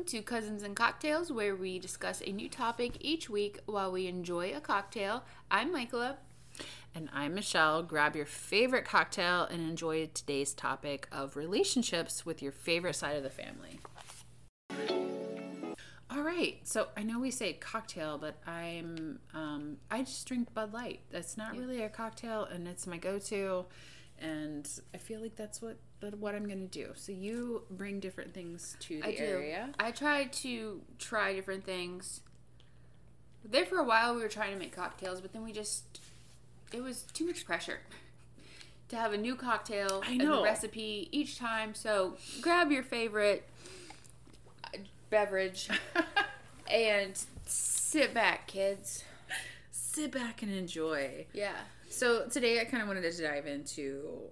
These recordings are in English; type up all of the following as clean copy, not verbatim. Welcome to Cousins and Cocktails, where we discuss a new topic each week while we enjoy a cocktail. I'm Michaela. And I'm Michelle. Grab your favorite cocktail and enjoy today's topic of relationships with your favorite side of the family. All right, so I know we say cocktail, but I just drink Bud Light. That's not really a cocktail, and it's my go-to, and I feel like that's what I'm going to do. So you bring different things to the area. I try to try different things. There for a while we were trying to make cocktails, but then it was too much pressure to have a new cocktail and a recipe each time. So grab your favorite beverage and sit back, kids. Sit back and enjoy. Yeah. So today I kind of wanted to dive into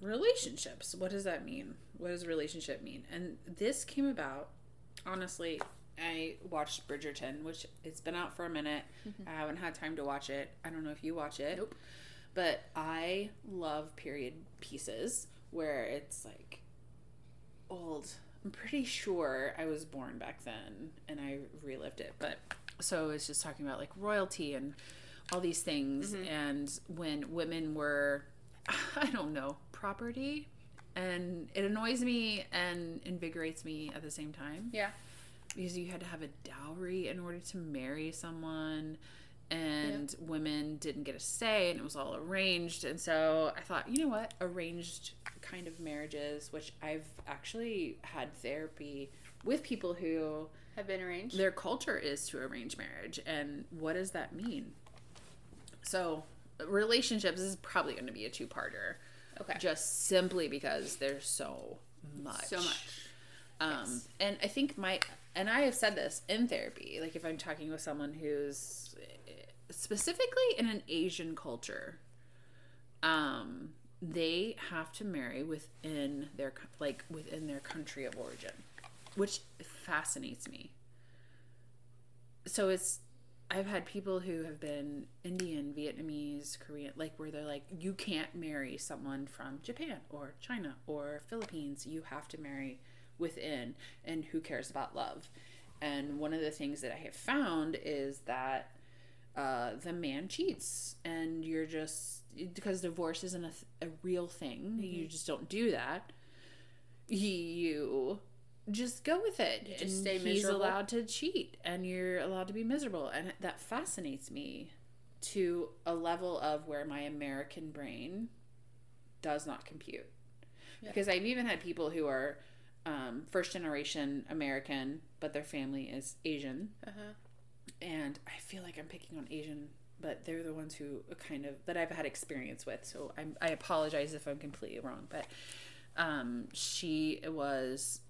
relationships. What does that mean? What does relationship mean? And this came about, honestly, I watched Bridgerton, which it's been out for a minute. Mm-hmm. I haven't had time to watch it. I don't know if you watch it. Nope. But I love period pieces where it's like old. I'm pretty sure I was born back then and I relived it. But so it's just talking about like royalty and all these things. Mm-hmm. And when women were, I don't know, property, and it annoys me and invigorates me at the same time. Yeah. Because you had to have a dowry in order to marry someone, and women didn't get a say, and it was all arranged. And so I thought, you know what? Arranged kind of marriages, which I've actually had therapy with people who have been arranged. Their culture is to arrange marriage. And what does that mean? So relationships is probably going to be a two-parter. Okay. Just simply because there's so much. Yes. And I think and I have said this in therapy, like if I'm talking with someone who's specifically in an Asian culture, they have to marry within their country of origin, which fascinates me. So I've had people who have been Indian, Vietnamese, Korean, like where they're like, you can't marry someone from Japan or China or Philippines. You have to marry within, and who cares about love? And one of the things that I have found is that the man cheats, and you're just, because divorce isn't a real thing, mm-hmm. you just don't do that. You just go with it. Just and stay miserable. He's allowed to cheat, and you're allowed to be miserable, and that fascinates me to a level of where my American brain does not compute. Yeah. Because I've even had people who are first generation American, but their family is Asian. Uh-huh. And I feel like I'm picking on Asian, but they're the ones who kind of, that I've had experience with. So I apologize if I'm completely wrong, but she was,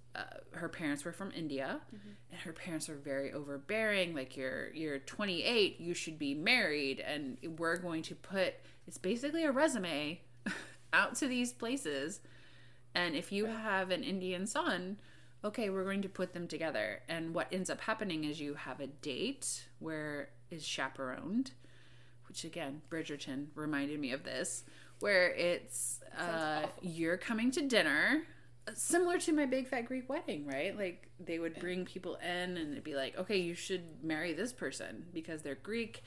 her parents were from India, mm-hmm. and her parents were very overbearing. Like you're 28, you should be married, and we're going to put, it's basically a resume out to these places. And if you have an Indian son, okay, we're going to put them together. And what ends up happening is you have a date where is chaperoned, which again, Bridgerton reminded me of this, where it's you're coming to dinner, similar to My Big Fat Greek Wedding, right? Like they would bring people in and it'd be like, okay, you should marry this person because they're Greek,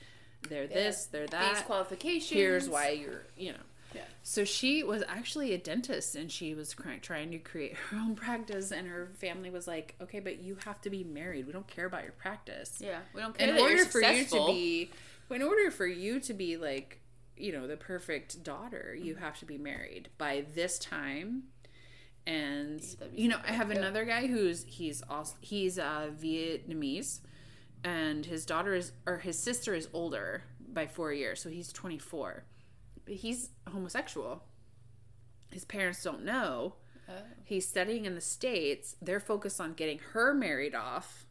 they're this, they're that. These qualifications. Here's why you're, you know. Yeah. So she was actually a dentist, and she was trying to create her own practice, and her family was like, okay, but you have to be married. We don't care about your practice. Yeah. We don't care in order for you to be like, you know, the perfect daughter, you mm-hmm. have to be married by this time. And you know, I have another guy who's Vietnamese, and his his sister is older by 4 years, so he's 24. He's homosexual. His parents don't know. Oh. He's studying in the States. They're focused on getting her married off,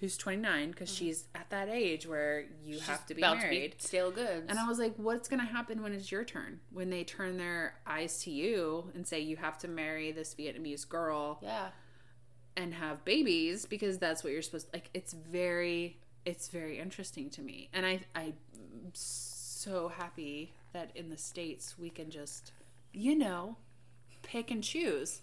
who's 29, because she's at that age where she's have to be married. To be stale goods. And I was like, what's going to happen when it's your turn? When they turn their eyes to you and say, you have to marry this Vietnamese girl and have babies, because that's what you're supposed to. Like, it's very interesting to me. And I'm so happy that in the States we can just, you know, pick and choose.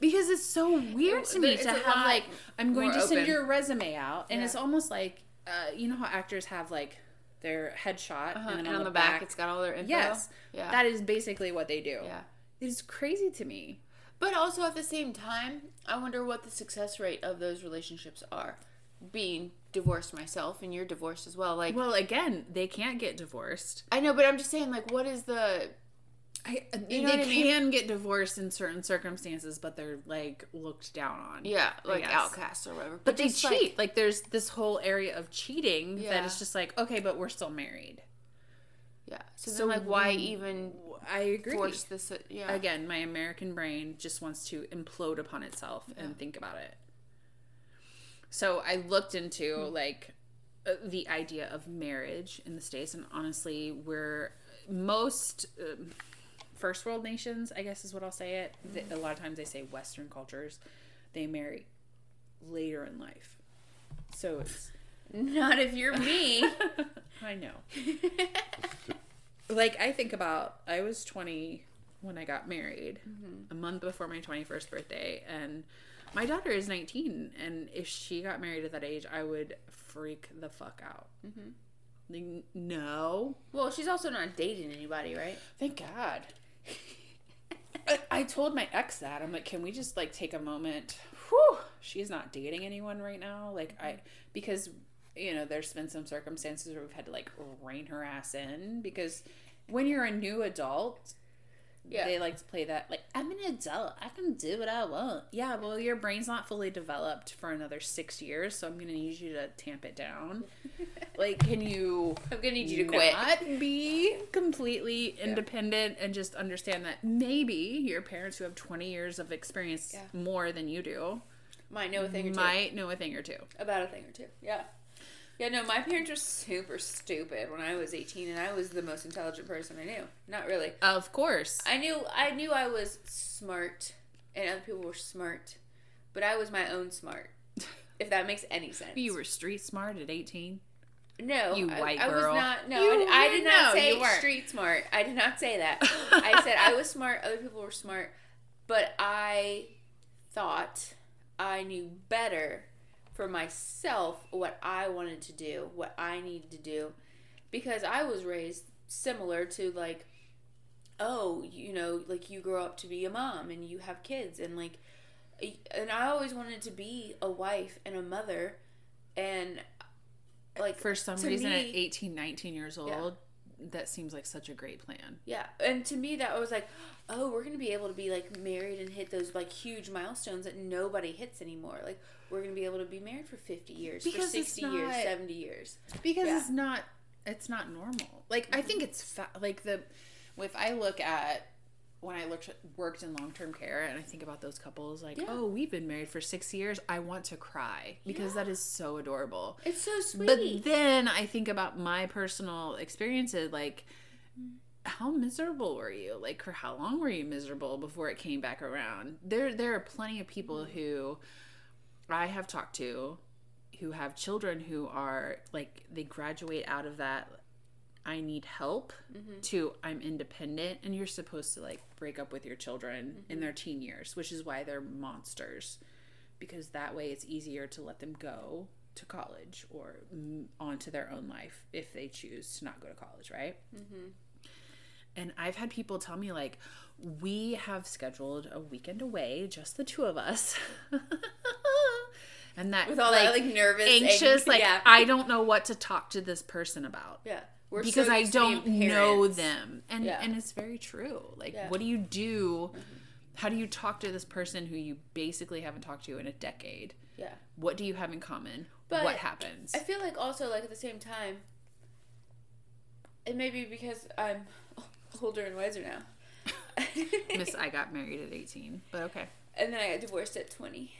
Because it's so weird to me to have, like, I'm going to send your resume out. And it's almost like, you know how actors have, like, their headshot. Uh-huh. And on the back, it's got all their info. Yes. Yeah. That is basically what they do. Yeah. It's crazy to me. But also, at the same time, I wonder what the success rate of those relationships are. Being divorced myself, and you're divorced as well. Like, well, again, they can't get divorced. I know, but I'm just saying, like, what is the... They can get divorced in certain circumstances, but they're, like, looked down on. Yeah, like outcasts or whatever. But they cheat. Like, there's this whole area of cheating that is just like, okay, but we're still married. Yeah. So then, like, why even force this? Yeah. Again, my American brain just wants to implode upon itself and think about it. So I looked into, like, the idea of marriage in the States, and honestly, we're most... first world nations, I guess is what I'll say it. A lot of times they say Western cultures, they marry later in life. So it's not if you're me. I know. Like, I think about, I was 20 when I got married, a month before my 21st birthday, and my daughter is 19, and if she got married at that age, I would freak the fuck out. Like, no. Well, she's also not dating anybody, right? Thank God. I told my ex that. I'm like, can we just, like, take a moment? Whew, she's not dating anyone right now. Like, because, you know, there's been some circumstances where we've had to, like, rein her ass in. Because when you're a new adult, they like to play that, like, I'm an adult. I can do what I want. Yeah, well, your brain's not fully developed for another 6 years, so I'm going to need you to tamp it down. Like, I'm going to need you to quit. Not be completely independent and just understand that maybe your parents who have 20 years of experience more than you do might know a thing or two. About a thing or two, yeah. Yeah, no, my parents were super stupid when I was 18, and I was the most intelligent person I knew. Not really. Of course. I knew I was smart, and other people were smart, but I was my own smart, if that makes any sense. You were street smart at 18? No. You white girl. I was not. No, I did not say street smart. I did not say that. I said I was smart, other people were smart, but I thought I knew better for myself, what I wanted to do, what I needed to do, because I was raised similar to, like, oh, you know, like, you grow up to be a mom, and you have kids, and, like, and I always wanted to be a wife and a mother, and, like, for some reason, at 18, 19 years old, that seems like such a great plan. Yeah, and to me, that was like, oh, we're going to be able to be, like, married and hit those, like, huge milestones that nobody hits anymore. Like, we're going to be able to be married for 50 years, because for 60 years, 70 years. Because it's not normal. Like, I think it's, when I worked in long-term care, and I think about those couples, like, oh, we've been married for 6 years, I want to cry, because that is so adorable. It's so sweet. But then I think about my personal experiences, like, how miserable were you? Like, for how long were you miserable before it came back around? There are plenty of people who I have talked to who have children who are, like, they graduate out of that, I need help, to I'm independent, and you're supposed to, like, break up with your children in their teen years, which is why they're monsters, because that way it's easier to let them go to college or onto their own life if they choose to not go to college, right? And I've had people tell me, like, we have scheduled a weekend away, just the two of us. And that, with all, like, that, like, nervous, anxious, and, like, I don't know what to talk to this person about. Yeah. We're because so I don't know them. And and it's very true. Like, what do you do? How do you talk to this person who you basically haven't talked to in a decade? Yeah. What do you have in common? But what happens? I feel like also, like, at the same time, it may be because I'm older and wiser now. Miss, I got married at 18, but okay. And then I got divorced at 20.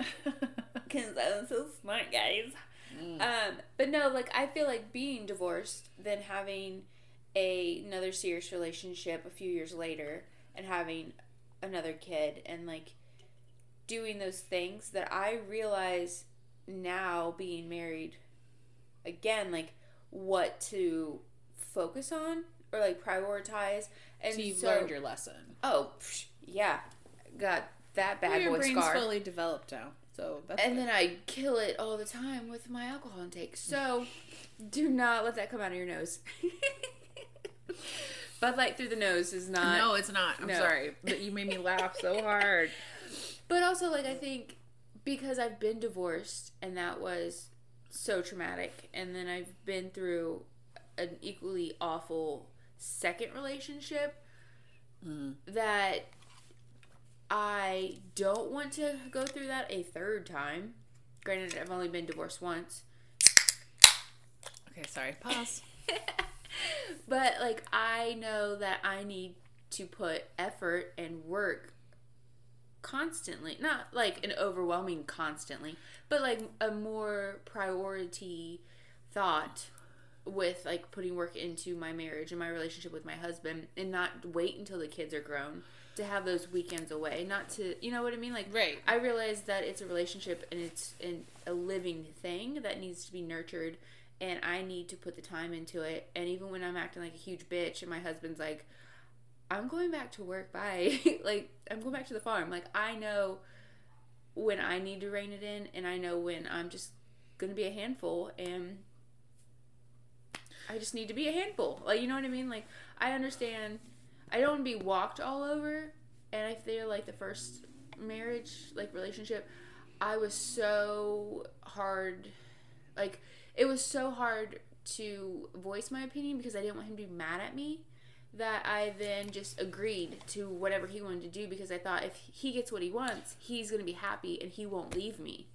Because I was so smart, guys. But no, like, I feel like being divorced, then having another serious relationship a few years later, and having another kid, and, like, doing those things that I realize now being married again, like, what to focus on or, like, prioritize. And so you've learned your lesson. Oh, yeah. God, that bad boy scar. Your brain's fully developed now. So that's and good. Then I kill it all the time with my alcohol intake. So do not let that come out of your nose. Bud Light through the nose is not. No, it's not. I'm sorry. But you made me laugh so hard. But also, like, I think because I've been divorced and that was so traumatic, and then I've been through an equally awful second relationship that I don't want to go through that a third time. Granted, I've only been divorced once. Okay, sorry. Pause. But, like, I know that I need to put effort and work constantly. Not, like, an overwhelming constantly, but, like, a more priority thought with, like, putting work into my marriage and my relationship with my husband, and not wait until the kids are grown to have those weekends away. Not to, you know what I mean? Like, right. I realize that it's a relationship and it's a living thing that needs to be nurtured. And I need to put the time into it. And even when I'm acting like a huge bitch and my husband's like, I'm going back to work, bye. Like, I'm going back to the farm. Like, I know when I need to rein it in, and I know when I'm just going to be a handful, and I just need to be a handful. Like, you know what I mean? Like, I understand. I don't want to be walked all over. And I feel like the first marriage, like, relationship, I was so hard, like... It was so hard to voice my opinion because I didn't want him to be mad at me, that I then just agreed to whatever he wanted to do, because I thought if he gets what he wants, he's going to be happy and he won't leave me.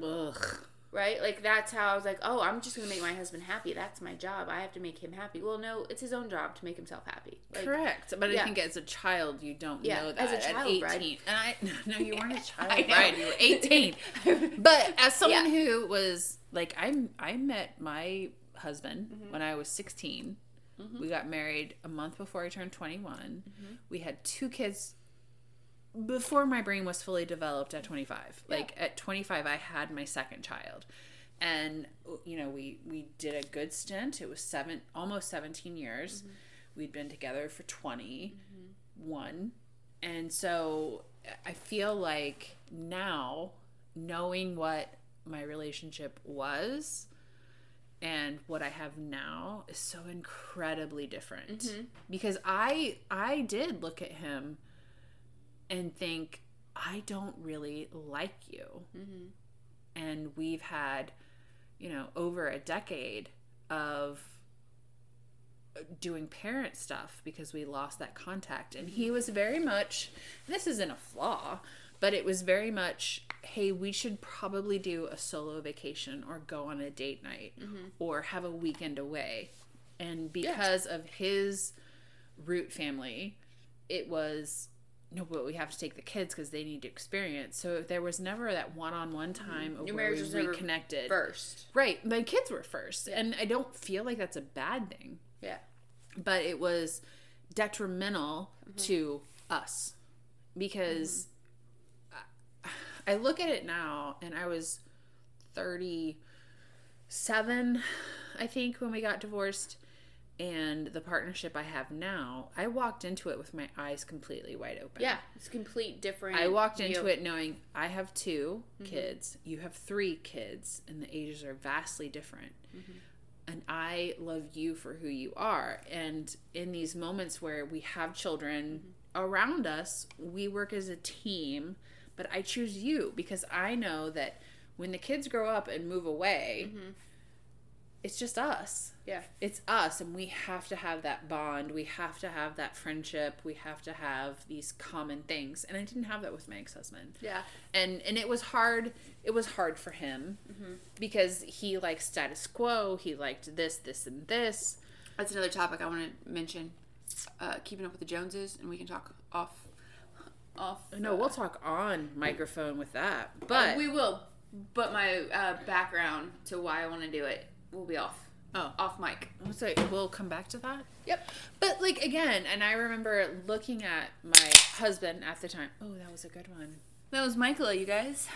Ugh. Right? Like, that's how I was like, oh, I'm just going to make my husband happy. That's my job. I have to make him happy. Well, no, it's his own job to make himself happy. Like, correct. But yeah. I think as a child, you don't know that. As a child, at 18. Right? And no, you weren't a child, right? You were 18. But as someone who was... Like, I met my husband when I was 16. Mm-hmm. We got married a month before I turned 21. Mm-hmm. We had 2 kids before my brain was fully developed at 25. Yeah. Like, at 25, I had my second child. And, you know, we did a good stint. It was almost 17 years. Mm-hmm. We'd been together for 21. And so I feel like now, knowing what my relationship was and what I have now is so incredibly different, because I did look at him and think, I don't really like you. And we've had, you know, over a decade of doing parent stuff because we lost that contact. And he was very much, this isn't a flaw, but it was very much, hey, we should probably do a solo vacation or go on a date night or have a weekend away. And because of his root family, it was, no, but we have to take the kids because they need to experience. So there was never that one-on-one time where we reconnected. First. Right. My kids were first. Yeah. And I don't feel like that's a bad thing. Yeah. But it was detrimental to us because... I look at it now, and I was 37, I think, when we got divorced, and the partnership I have now, I walked into it with my eyes completely wide open. Yeah, it's complete different. I walked into it knowing I have 2 kids, you have 3 kids, and the ages are vastly different, and I love you for who you are, and in these moments where we have children around us, we work as a team. But I choose you because I know that when the kids grow up and move away, it's just us. Yeah. It's us, and we have to have that bond. We have to have that friendship. We have to have these common things. And I didn't have that with my ex-husband. Yeah. And it was hard. It was hard for him because he liked status quo. He liked this, this, and this. That's another topic I want to mention. Keeping up with the Joneses, and we can talk off. No, we'll talk on microphone with that, but we will. But my background to why I want to do it will be off mic. So we'll come back to that. Yep. But like again, and I remember looking at my husband at the time. Oh, that was a good one. That was Michaela, you guys.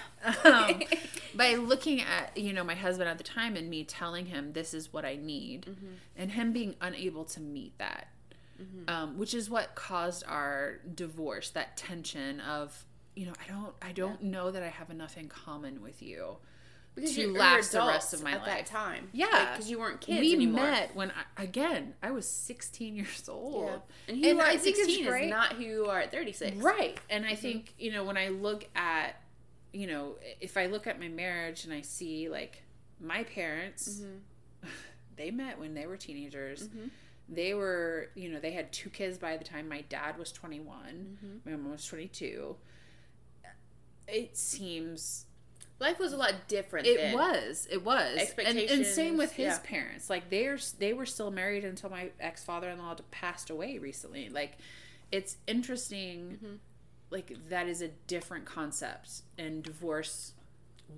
By looking at, you know, my husband at the time and me telling him this is what I need, and him being unable to meet that. Which is what caused our divorce, that tension of you know, I don't know that I have enough in common with you because to last the rest of my life. That time. Yeah. Because you weren't kids anymore. We met when, I was 16 years old. Yeah. And who you are at 16 is not who you are at 36. Right. And I think, you know, when I look at, you know, if I look at my marriage and I see, like, my parents, they met when they were teenagers. Mm-hmm. They were, you know, they had two kids by the time my dad was 21. Mm-hmm. My mom was 22. It seems... Life was a lot different then. It was. Expectations. And same with his parents. Like, they were still married until my ex-father-in-law passed away recently. Like, it's interesting. Mm-hmm. Like, that is a different concept. And divorce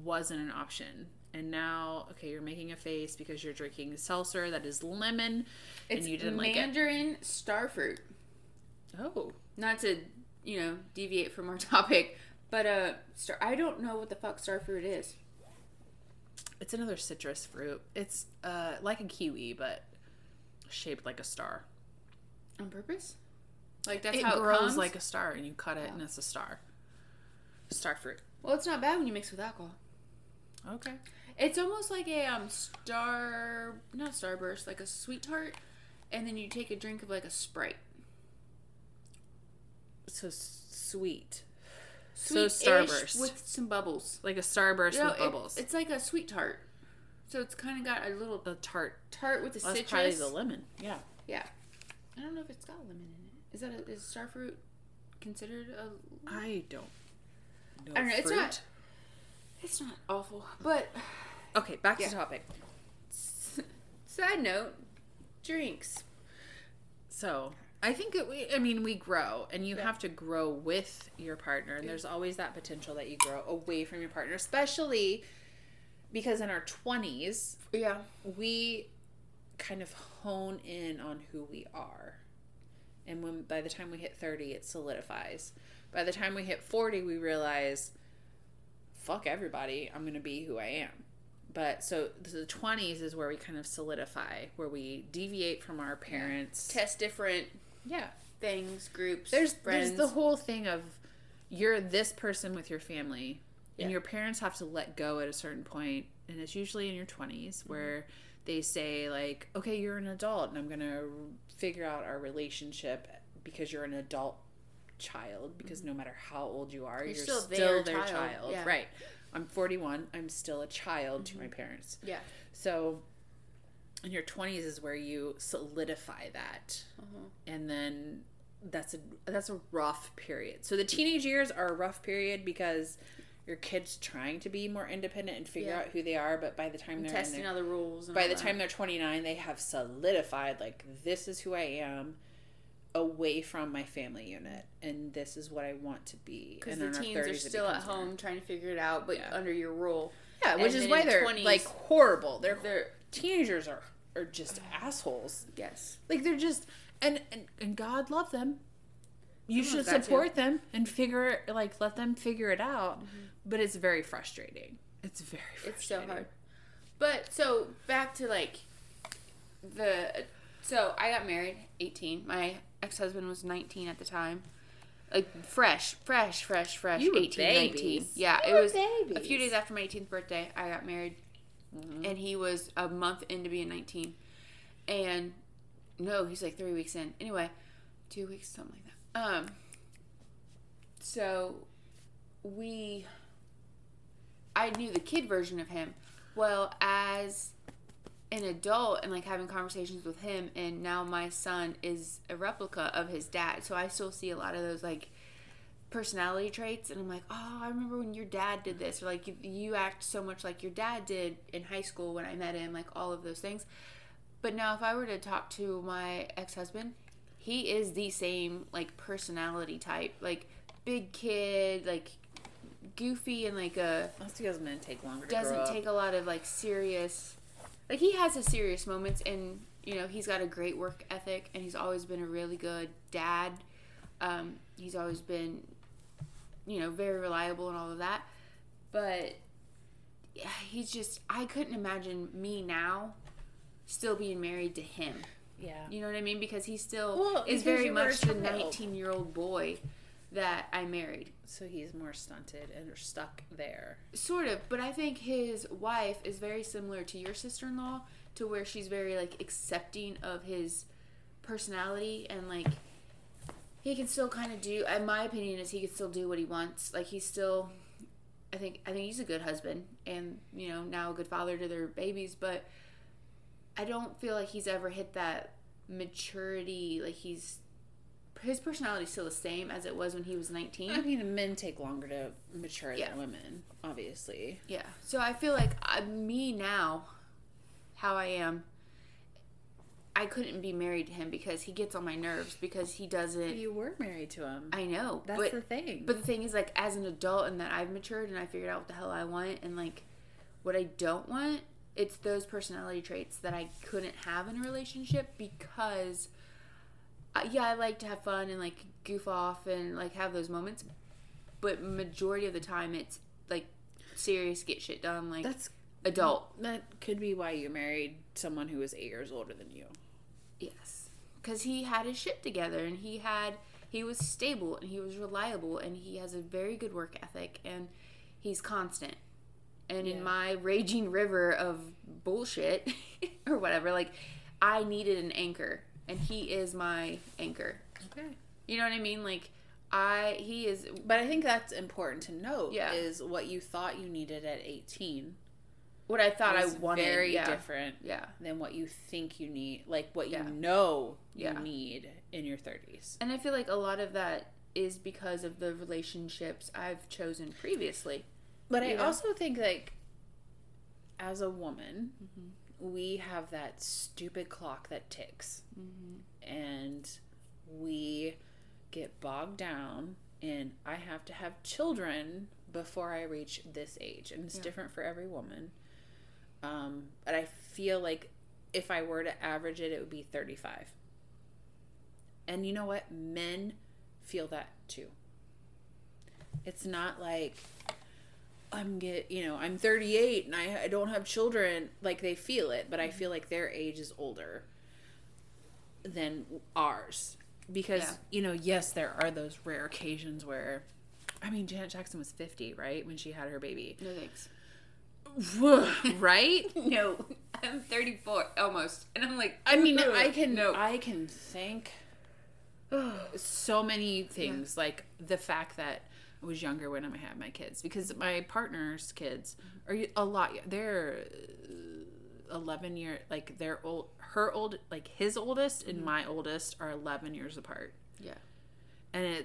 wasn't an option. And now, okay, you're making a face because you're drinking seltzer that is lemon. And you didn't like it. It's Mandarin starfruit. Oh. Not to, you know, deviate from our topic, but I don't know what the fuck starfruit is. It's another citrus fruit. It's like a kiwi, but shaped like a star. On purpose? Like that's how it grows comes? Like a star, and you cut it, and it's a star. Starfruit. Well, it's not bad when you mix with alcohol. Okay. It's almost like a not starburst, like a sweet tart, and then you take a drink of like a Sprite. So sweet. So starburst with some bubbles, like a starburst with bubbles. It's like a sweet tart, so it's kind of got a little tart with the citrus. That's probably the lemon. Yeah, yeah. I don't know if it's got lemon in it. Is starfruit considered a? I don't know. I don't know. Fruit. It's not awful, but okay. Back to topic. Side note: drinks. So. I think we grow, and you have to grow with your partner, and there's always that potential that you grow away from your partner, especially because in our 20s, we kind of hone in on who we are, and by the time we hit 30, it solidifies. By the time we hit 40, we realize, fuck everybody, I'm going to be who I am. But so the 20s is where we kind of solidify, where we deviate from our parents, test different. Yeah. Things, groups, friends. There's the whole thing of you're this person with your family, and your parents have to let go at a certain point, and it's usually in your 20s where they say, like, okay, you're an adult, and I'm going to figure out our relationship because you're an adult child, because no matter how old you are, you're still their child. Yeah. Right. I'm 41. I'm still a child to my parents. Yeah. So in your 20s is where you solidify that. And then that's a rough period. So the teenage years are a rough period because your kid's trying to be more independent and figure out who they are, but by the time they're testing all the rules. By the time they're 29, they have solidified, like, this is who I am away from my family unit, and this is what I want to be. Because the teens are still at home trying to figure it out, but under your rule. Yeah, which is why they're, like, horrible. They're teenagers are just assholes. Yes. Like, they're just... And God love them. You should support them and let them figure it out. Mm-hmm. But it's very frustrating. It's so hard. But, so, back to, like, the... So, I got married 18. My ex-husband was 19 at the time. Like, fresh. You were 18, babies. 19. Yeah, it was babies. A few days after my 18th birthday, I got married. Mm-hmm. And he was a month into being 19. And, no, he's like 3 weeks in. Anyway, 2 weeks, something like that. So, I knew the kid version of him. Well, as... an adult and, like, having conversations with him, and now my son is a replica of his dad, so I still see a lot of those, like, personality traits, and I'm like, oh, I remember when your dad did this, or, like, you act so much like your dad did in high school when I met him, like, all of those things. But now if I were to talk to my ex-husband, he is the same, like, personality type, like, big kid, like, goofy, and, like, doesn't take a lot of, like, serious... Like, he has his serious moments, and, you know, he's got a great work ethic, and he's always been a really good dad. He's always been, you know, very reliable and all of that. But he's just, I couldn't imagine me now still being married to him. Yeah. You know what I mean? Because he still is very much the 19-year-old boy that I married. So he's more stunted and are stuck there. Sort of, but I think his wife is very similar to your sister-in-law, to where she's very, like, accepting of his personality, and, like, he can still kind of do, in my opinion, is he can still do what he wants. Like, he's still, I think he's a good husband, and, you know, now a good father to their babies, but I don't feel like he's ever hit that maturity, like, his personality is still the same as it was when he was 19. I mean, men take longer to mature than women, obviously. Yeah. So I feel like me now, how I am, I couldn't be married to him because he gets on my nerves because he doesn't... You were married to him. I know. That's the thing. But the thing is, like, as an adult and that I've matured and I figured out what the hell I want and, like, what I don't want, it's those personality traits that I couldn't have in a relationship because... Yeah, I like to have fun and, like, goof off and, like, have those moments. But majority of the time, it's, like, serious, get shit done, like, that's adult. That could be why you married someone who was 8 years older than you. Yes. Because he had his shit together, and he was stable, and he was reliable, and he has a very good work ethic, and he's constant. And in my raging river of bullshit or whatever, like, I needed an anchor. And he is my anchor. Okay. You know what I mean? Like, he is... But I think that's important to note is what you thought you needed at 18. What I thought I wanted. Very different than what you think you need. Like, what you know you need in your 30s. And I feel like a lot of that is because of the relationships I've chosen previously. But I also think, like, as a woman... Mm-hmm. We have that stupid clock that ticks, and we get bogged down in I have to have children before I reach this age, and it's different for every woman. But I feel like if I were to average it, it would be 35. And you know what? Men feel that too. It's not like... I'm 38 and I don't have children. Like, they feel it, but I feel like their age is older than ours because yes, there are those rare occasions where, I mean, Janet Jackson was 50, right, when she had her baby. No thanks. Right? No, I'm 34 almost, and I'm like, I mean, I can think so many things like the fact that. I was younger when I had my kids because my partner's kids are a lot. They're 11 years, like they're old. Her old, like his oldest and my oldest are 11 years apart. Yeah, and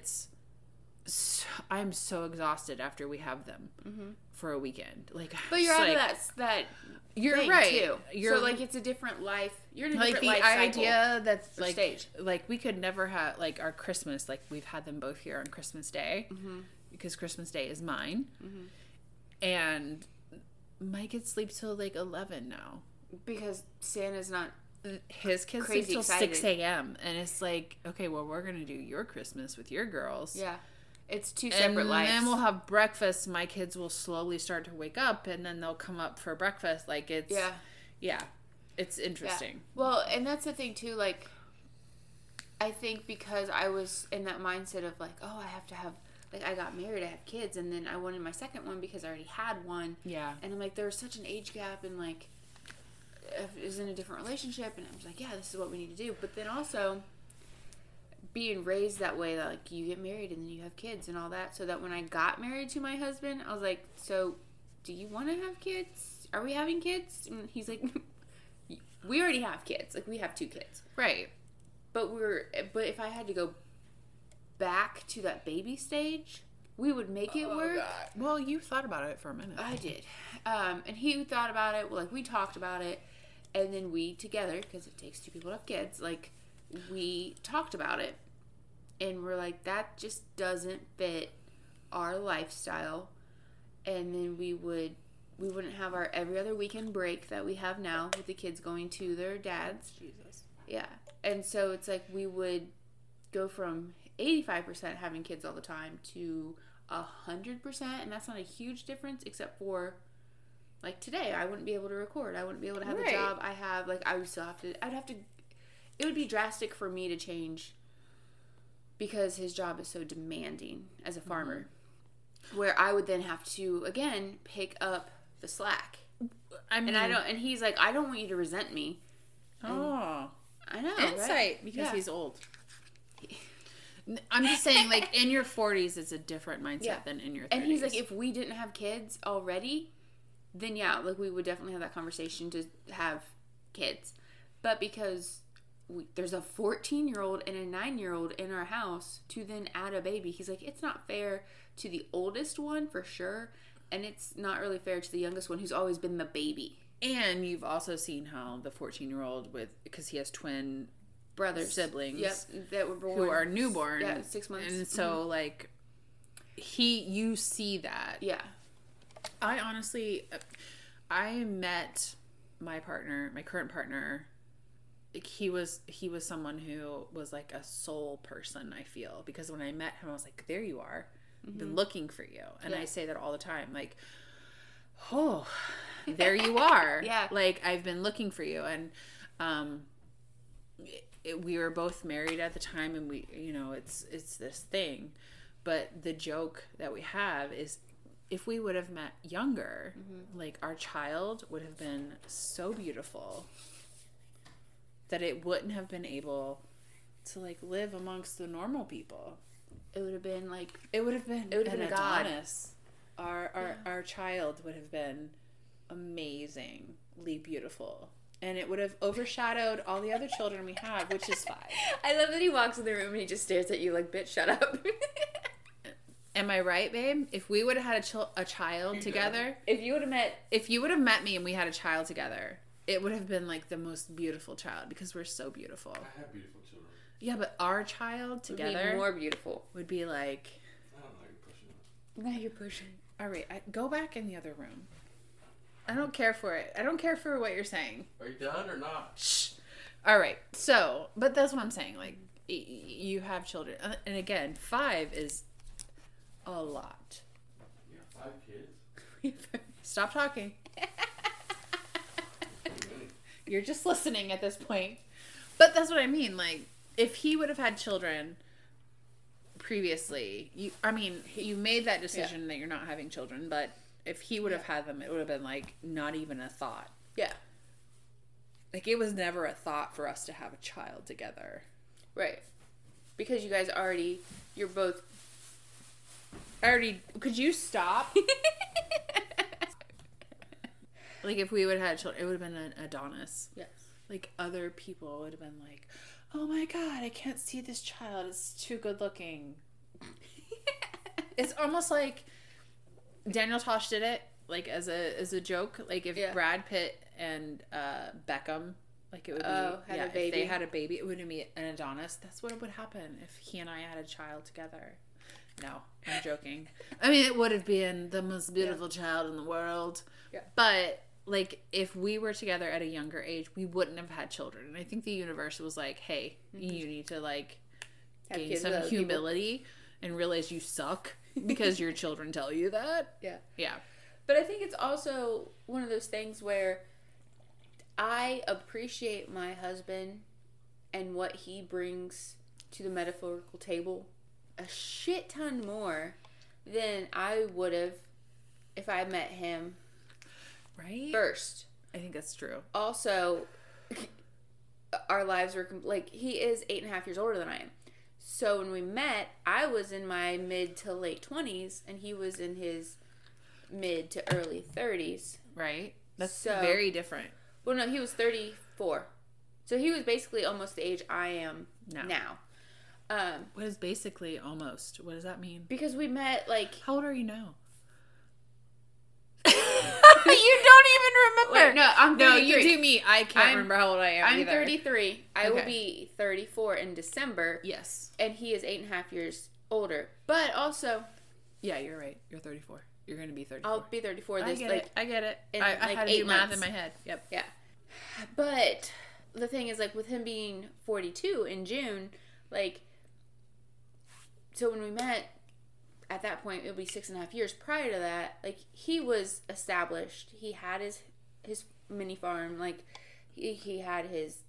I'm so exhausted after we have them for a weekend. Like, but you're out of that. You're thing right. Too. You're so like it's a different life. You're in a different life cycle. Like the idea that's like stage. Like we could never have like our Christmas. Like we've had them both here on Christmas Day. Mm-hmm. Because Christmas Day is mine, and my kids sleep till like 11 now. Because Santa's not his kids crazy sleep till excited. 6 a.m. and it's like, okay, well, we're gonna do your Christmas with your girls. Yeah, it's two separate lives. And then we'll have breakfast. My kids will slowly start to wake up, and then they'll come up for breakfast. Like it's it's interesting. Yeah. Well, and that's the thing too. Like, I think because I was in that mindset of like, oh, I have to have. Like, I got married, I have kids, and then I wanted my second one because I already had one. Yeah. And I'm like, there was such an age gap, and, like, I was in a different relationship, and I was like, yeah, this is what we need to do. But then also being raised that way, that, like, you get married and then you have kids and all that, so that when I got married to my husband, I was like, so do you want to have kids? Are we having kids? And he's like, we already have kids. Like, we have 2 kids. Right. But if I had to go back to that baby stage, we would make it work. God. Well, you thought about it for a minute. I did. And he thought about it. Like, we talked about it. And then we together, because it takes 2 people to have kids, like, we talked about it. And we're like, that just doesn't fit our lifestyle. And then we wouldn't have our every other weekend break that we have now with the kids going to their dads. Jesus. Yeah. And so it's like we would go from 85% having kids all the time to 100%, and that's not a huge difference except for, like, today I wouldn't be able to record. I wouldn't be able to have the job I have. Like, I would still have to. It would be drastic for me to change because his job is so demanding as a farmer, where I would then have to, again, pick up the slack. I mean, and he's like, I don't want you to resent me. And I know. Insight, right? Because he's old. I'm just saying, like, in your 40s, it's a different mindset than in your 30s. And he's like, if we didn't have kids already, then like, we would definitely have that conversation to have kids. But because there's a 14-year-old and a 9-year-old in our house to then add a baby, he's like, it's not fair to the oldest one, for sure, and it's not really fair to the youngest one who's always been the baby. And you've also seen how the 14-year-old because he has twin brothers, siblings, that were born, who are newborn, 6 months, and so like you see that, I honestly, I met my partner, my current partner. Like, he was someone who was like a soul person. I feel, because when I met him, I was like, there you are, I've been looking for you, and I say that all the time, like, oh, there you are, like, I've been looking for you, and we were both married at the time, and we, you know, it's this thing, but the joke that we have is, if we would have met younger, like, our child would have been so beautiful that it wouldn't have been able to, like, live amongst the normal people. It would have been like, it would have been Adonis. God. Our child would have been amazingly beautiful. And it would have overshadowed all the other children we have, which is fine. I love that he walks in the room and he just stares at you like, bitch, shut up. Am I right, babe? If we would have had a child together... If you would have met me and we had a child together, it would have been like the most beautiful child, because we're so beautiful. I have beautiful children. Yeah, but our child together... would be more beautiful. Would be like... I don't know, you're pushing it. No, you're pushing. All right, go back in the other room. I don't care for it. I don't care for what you're saying. Are you done or not? Shh. All right. So, but that's what I'm saying. Like, you have children. And again, 5 is a lot. You have 5 kids? Stop talking. You're just listening at this point. But that's what I mean. Like, if he would have had children previously, you made that decision that you're not having children, but... if he would have had them, it would have been, like, not even a thought. Yeah. Like, it was never a thought for us to have a child together. Right. Because you guys already... you're both... already... could you stop? Like, if we would have had children, it would have been an Adonis. Yes. Like, other people would have been like, oh, my God, I can't see this child. It's too good looking. It's almost like... Daniel Tosh did it, like, as a joke. Like, if Brad Pitt and Beckham, like, it would be, a baby. If they had a baby, it wouldn't be an Adonis. That's what would happen if he and I had a child together. No, I'm joking. I mean, it would have been the most beautiful child in the world. Yeah. But, like, if we were together at a younger age, we wouldn't have had children. And I think the universe was like, hey, you need to, like, gain some humility and realize you suck. Because your children tell you that. Yeah. Yeah. But I think it's also one of those things where I appreciate my husband and what he brings to the metaphorical table a shit ton more than I would have if I met him first. I think that's true. Also, our lives were... like, he is 8.5 years older than I am. So when we met, I was in my mid to late 20s, and he was in his mid to early 30s. Right. That's so very different. Well, no, he was 34. So he was basically almost the age I am now. What is basically almost? What does that mean? Because we met, like... how old are you now? You don't even remember. Wait, no, I'm 33. No, you do me. I can't remember how old I am either. I'm 33. I will be 34 in December. Yes. And he is 8.5 years older. But also... yeah, you're right. You're 34. You're going to be 34. I'll be 34 this year. I get it. I had to do math in my head. Yep. Yeah. But the thing is, like, with him being 42 in June, like... so when we met... at that point, it'll be 6.5 years prior to that. Like, he was established. He had his mini farm. Like, he had his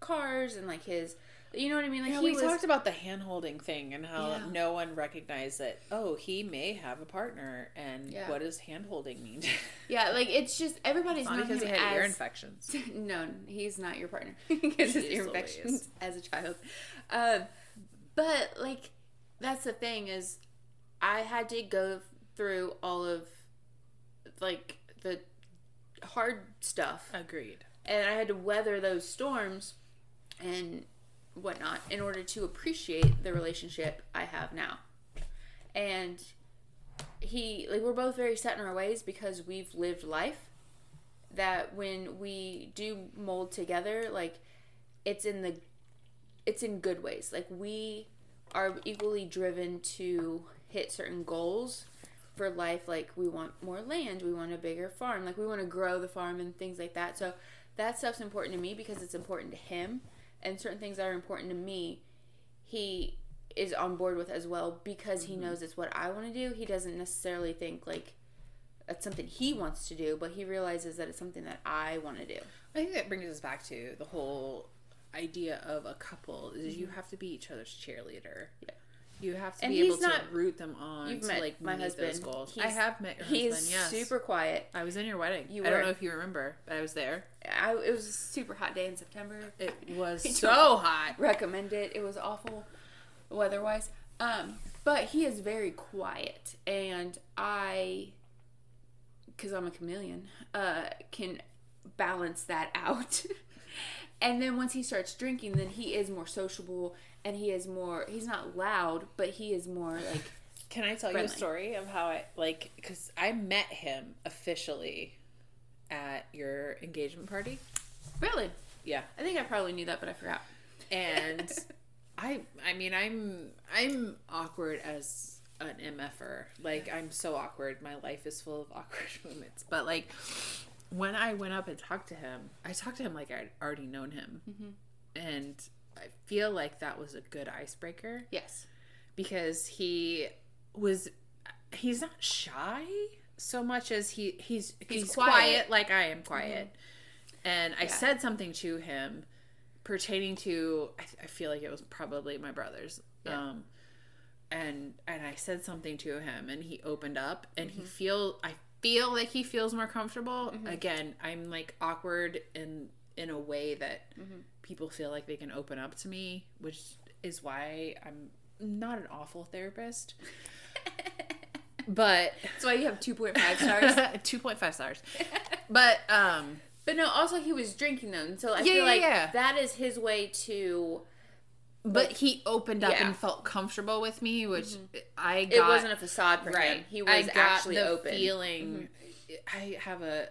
cars and, like, his You know what I mean? Like yeah, we talked about the hand-holding thing and how no one recognized that, oh, he may have a partner, and what does hand-holding mean? Yeah, like, it's just, everybody's not because he had ear infections. No, he's not your partner because his ear infections is. As a child. But, like, that's the thing is I had to go through all of, like, the hard stuff. Agreed. And I had to weather those storms and whatnot in order to appreciate the relationship I have now. And he, like, we're both very set in our ways because we've lived life that when we do mold together, like, it's in good ways. Like, we are equally driven to hit certain goals for life. Like, we want more land, we want a bigger farm, like, we want to grow the farm and things like that. So that stuff's important to me because it's important to him. And certain things that are important to me, he is on board with as well because he knows it's what I want to do. He doesn't necessarily think, like, it's something he wants to do, but he realizes that it's something that I want to do. I think that brings us back to the whole idea of a couple is you have to be each other's cheerleader. Yeah. You have to and be able to root them on. You've met like, my husband. Those goals. I have met your husband, yes. He's super quiet. I was in your wedding. I don't know if you remember, but I was there. It was a super hot day in September. It was so hot. Recommend it. It was awful weather-wise. But he is very quiet. And I, because I'm a chameleon, can balance that out. And then once he starts drinking, then he is more sociable and he is more, he's not loud, but he is more like, can I tell friendly. You a story of how I, like, because I met him officially at your engagement party. Really? Yeah. I think I probably knew that, but I forgot. And I mean, I'm awkward as an MFer. Like, I'm so awkward. My life is full of awkward moments. But, like, when I went up and talked to him, I talked to him like I'd already known him. Mm-hmm. And I feel like that was a good icebreaker. Yes. Because he's not shy so much as he's quiet like I am quiet. Mm-hmm. And I said something to him pertaining to, I feel like it was probably my brother's. Yeah. And I said something to him and he opened up and mm-hmm. I feel like he feels more comfortable. Mm-hmm. Again, I'm like awkward in a way that mm-hmm. people feel like they can open up to me, which is why I'm not an awful therapist. But that's why you have 2.5 stars. 2.5 stars. But no, also he was drinking them, so I feel like that is his way to. But he opened up and felt comfortable with me, which mm-hmm. I got. It wasn't a facade for him. He was actually open. I got the feeling. Mm-hmm. I have a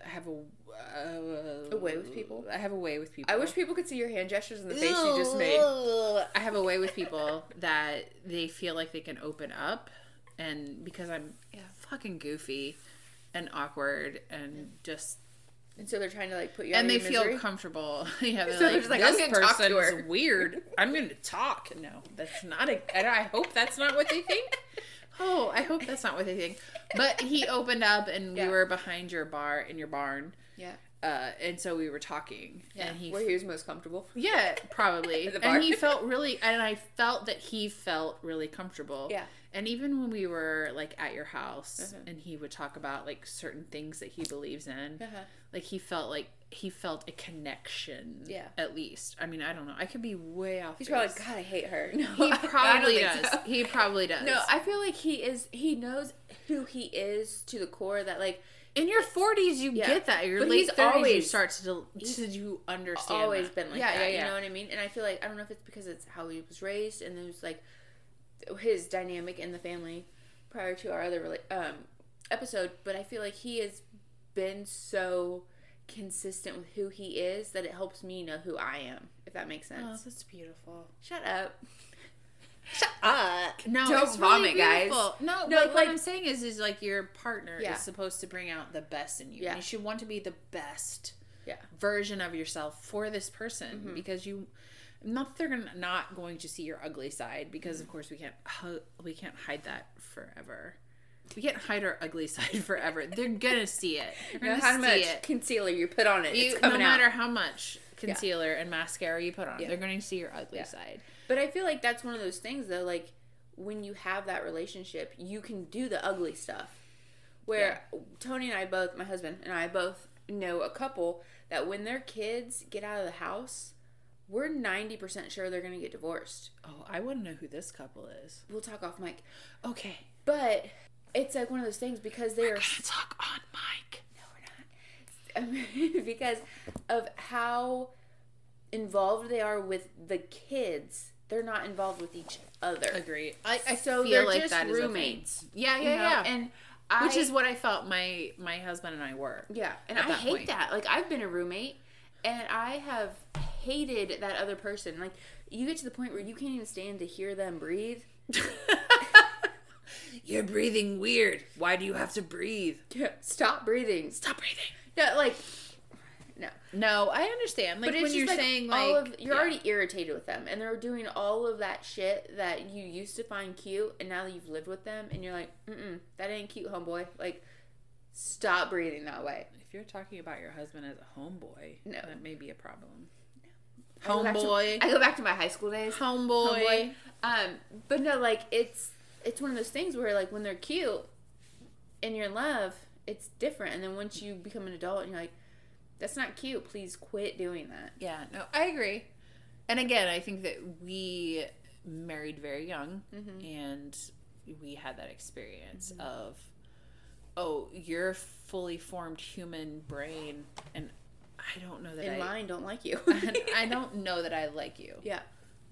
way with people. I have a way with people. I wish people could see your hand gestures and the face you just made. I have a way with people that they feel like they can open up, and because I'm fucking goofy and awkward and just. And so they're trying to, like, put you out of your misery? And they feel comfortable. Yeah, they're so like, this person is weird. I'm going to talk. No, that's not I hope that's not what they think. Oh, I hope that's not what they think. But he opened up, and we were behind your bar, in your barn. Yeah. And so we were talking. Yeah, and where he was most comfortable. Yeah, probably. The bar. And I felt that he felt really comfortable. Yeah. And even when we were, like, at your house, uh-huh. and he would talk about, like, certain things that he believes in, uh-huh. He felt a connection. Yeah. At least. I mean, I don't know. I could be way off. He's probably like, God, I hate her. No, he probably does. So. He probably does. No, I feel like he knows who he is to the core that, like, in your 40s, you get that. Your late 30s, you start to understand. Always that. Been like that. Yeah. You know what I mean? And I feel like, I don't know if it's because it's how he was raised, and there's like his dynamic in the family prior to our other episode, but I feel like he has been so consistent with who he is that it helps me know who I am, if that makes sense. Oh, that's beautiful. Shut up. No, don't it's vomit, really guys. No, like, what I'm saying is like your partner is supposed to bring out the best in you. Yeah. And you should want to be the best version of yourself for this person because you, not that they're not going to see your ugly side because of course we can't hide that forever. We can't hide our ugly side forever. They're gonna see it. No matter how much concealer you put on it, it's coming out. No matter how much concealer and mascara you put on. Yeah. They're going to see your ugly side. But I feel like that's one of those things, though, like, when you have that relationship, you can do the ugly stuff. Where Tony and I both, my husband and I both know a couple that when their kids get out of the house, we're 90% sure they're going to get divorced. Oh, I want to know who this couple is. We'll talk off mic. Okay. But it's like one of those things because they're... We're going to talk on mic. No, we're not. Because of how involved they are with the kids, they're not involved with each other. Agreed. I so feel they're like just that roommates. Is yeah. And... Which is what I felt my husband and I were. Yeah. And I hate that. Like, I've been a roommate, and I have hated that other person. Like, you get to the point where you can't even stand to hear them breathe. You're breathing weird. Why do you have to breathe? Yeah. Stop breathing. Stop breathing. No, like... No, I understand. Like, but when you're like saying, like... You're already irritated with them, and they're doing all of that shit that you used to find cute, and now that you've lived with them, and you're like, that ain't cute, homeboy. Like, stop breathing that way. If you're talking about your husband as a homeboy, that may be a problem. No. Homeboy. I go back to my high school days. Homeboy. But no, like, it's one of those things where, like, when they're cute, and you're in love, it's different. And then once you become an adult, and you're like... That's not cute. Please quit doing that. Yeah, no, I agree. And again, I think that we married very young, and we had that experience of, oh, you're a fully formed human brain, and I don't know that I don't like you. I don't know that I like you. Yeah.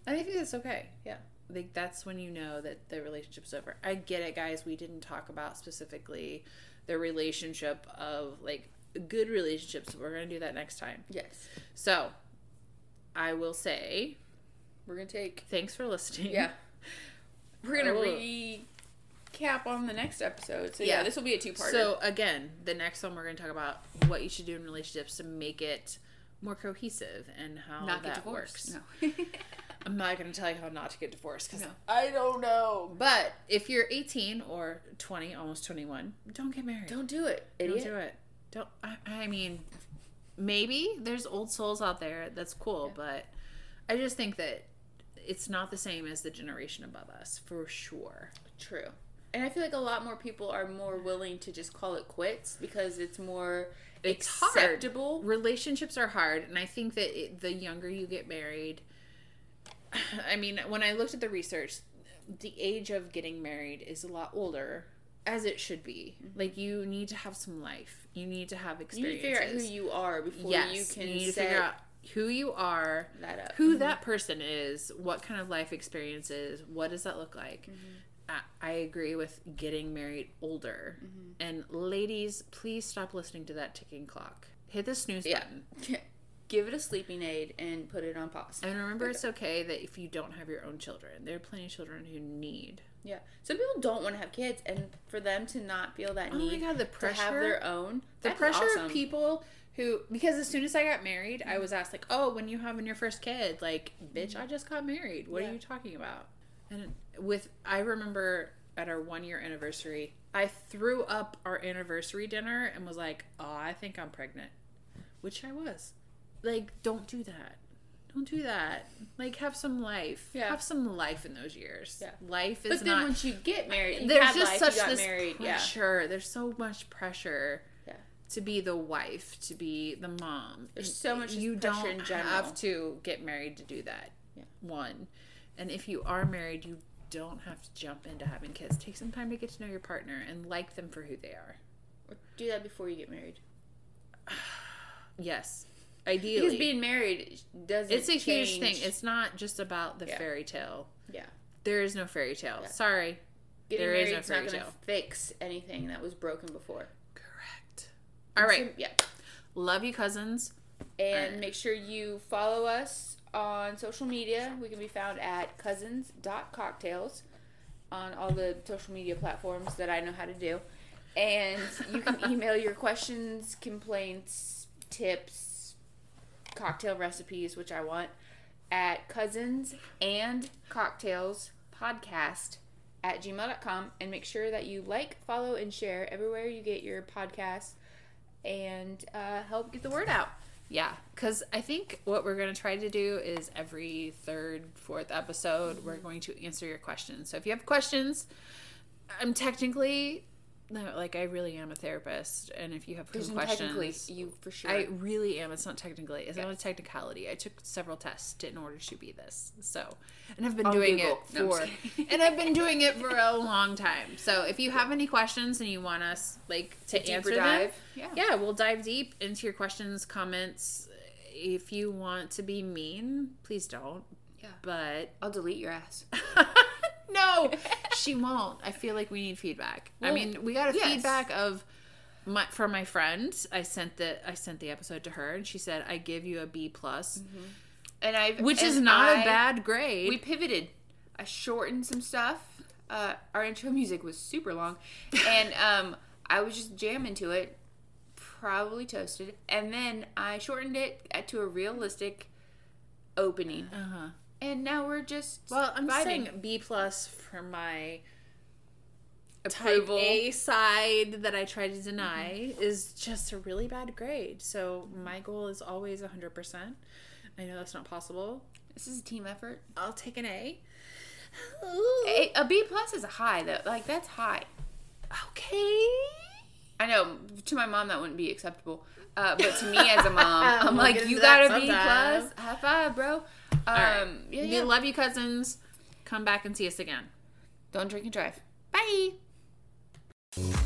And I think that's okay. Yeah. Like, that's when you know that the relationship's over. I get it, guys. We didn't talk about specifically the relationship of, like, good relationships. We're going to do that next time. Yes. So, I will say... We're going to take... Thanks for listening. Yeah. We're going to recap on the next episode. So, yeah, this will be a two-parter. So, again, the next one we're going to talk about what you should do in relationships to make it more cohesive and how not that works. No. I'm not going to tell you how not to get divorced because I don't know. But if you're 18 or 20, almost 21, don't get married. Don't do it, idiot. Don't do it. I mean, maybe there's old souls out there. That's cool. Yeah. But I just think that it's not the same as the generation above us, for sure. True. And I feel like a lot more people are more willing to just call it quits because it's more acceptable. Hard. Relationships are hard. And I think that the younger you get married, I mean, when I looked at the research, the age of getting married is a lot older. As it should be. Like, you need to have some life. You need to have experiences. You need to figure out who you are before you can figure out who you are, who that person is, what kind of life experience is, what does that look like. I agree with getting married older. And ladies, please stop listening to that ticking clock. Hit the snooze button. Give it a sleeping aid and put it on pause. And remember, it's okay that if you don't have your own children. There are plenty of children who need... Yeah. Some people don't want to have kids, and for them to not feel that need the pressure, to have their own. The pressure of people who, because as soon as I got married, I was asked, like, oh, when you having your first kid? Like, bitch, I just got married. What are you talking about? And I remember at our 1-year anniversary, I threw up our anniversary dinner and was like, oh, I think I'm pregnant. Which I was. Like, don't do that. Don't do that. Like, have some life. Yeah. Have some life in those years. Yeah. Life is not... But then once you get married, there's just such this pressure. Yeah. There's so much pressure to be the wife, to be the mom. There's so much pressure in general. You don't have to get married to do that. Yeah. One. And if you are married, you don't have to jump into having kids. Take some time to get to know your partner and like them for who they are. Or do that before you get married. Yes. Ideally. Because being married doesn't change. It's a huge thing. It's not just about the fairy tale. Yeah. There is no fairy tale. Yeah. Sorry. Getting there is no fairy tale. It's not going to fix anything that was broken before. Correct. All right. So, yeah. Love you, cousins. And make sure you follow us on social media. We can be found at cousins.cocktails on all the social media platforms that I know how to do. And you can email your questions, complaints, tips, cocktail recipes, which I want, at cousinsandcocktailspodcast@gmail.com, and make sure that you like, follow, and share everywhere you get your podcasts, and help get the word out. Yeah, because I think what we're going to try to do is every third, fourth episode, we're going to answer your questions. So if you have questions, I'm technically, like, I really am a therapist. And if you have questions, you for sure. I really am. It's not technically. It's not a technicality. I took several tests in order to be this. So, and I've been doing it for a long time. So if you have any questions and you want us, like, to answer them, yeah, we'll dive deep into your questions, comments. If you want to be mean, please don't. Yeah. But I'll delete your ass. No, she won't. I feel like we need feedback. Well, I mean, we got feedback from my friend. I sent the episode to her, and she said, "I give you a B+," and which is not a bad grade. We pivoted. I shortened some stuff. Our intro music was super long, and I was just jamming to it, probably toasted, and then I shortened it to a realistic opening. And now we're just saying B+ for my approval. Type A side that I try to deny is just a really bad grade. So my goal is always 100%. I know that's not possible. This is a team effort. I'll take an A. A B+ is a high though. Like, that's high. Okay. I know, to my mom that wouldn't be acceptable. But to me as a mom, I'm like, you got a B+. High five, bro. Right. We love you, cousins. Come back and see us again. Don't drink and drive. Bye.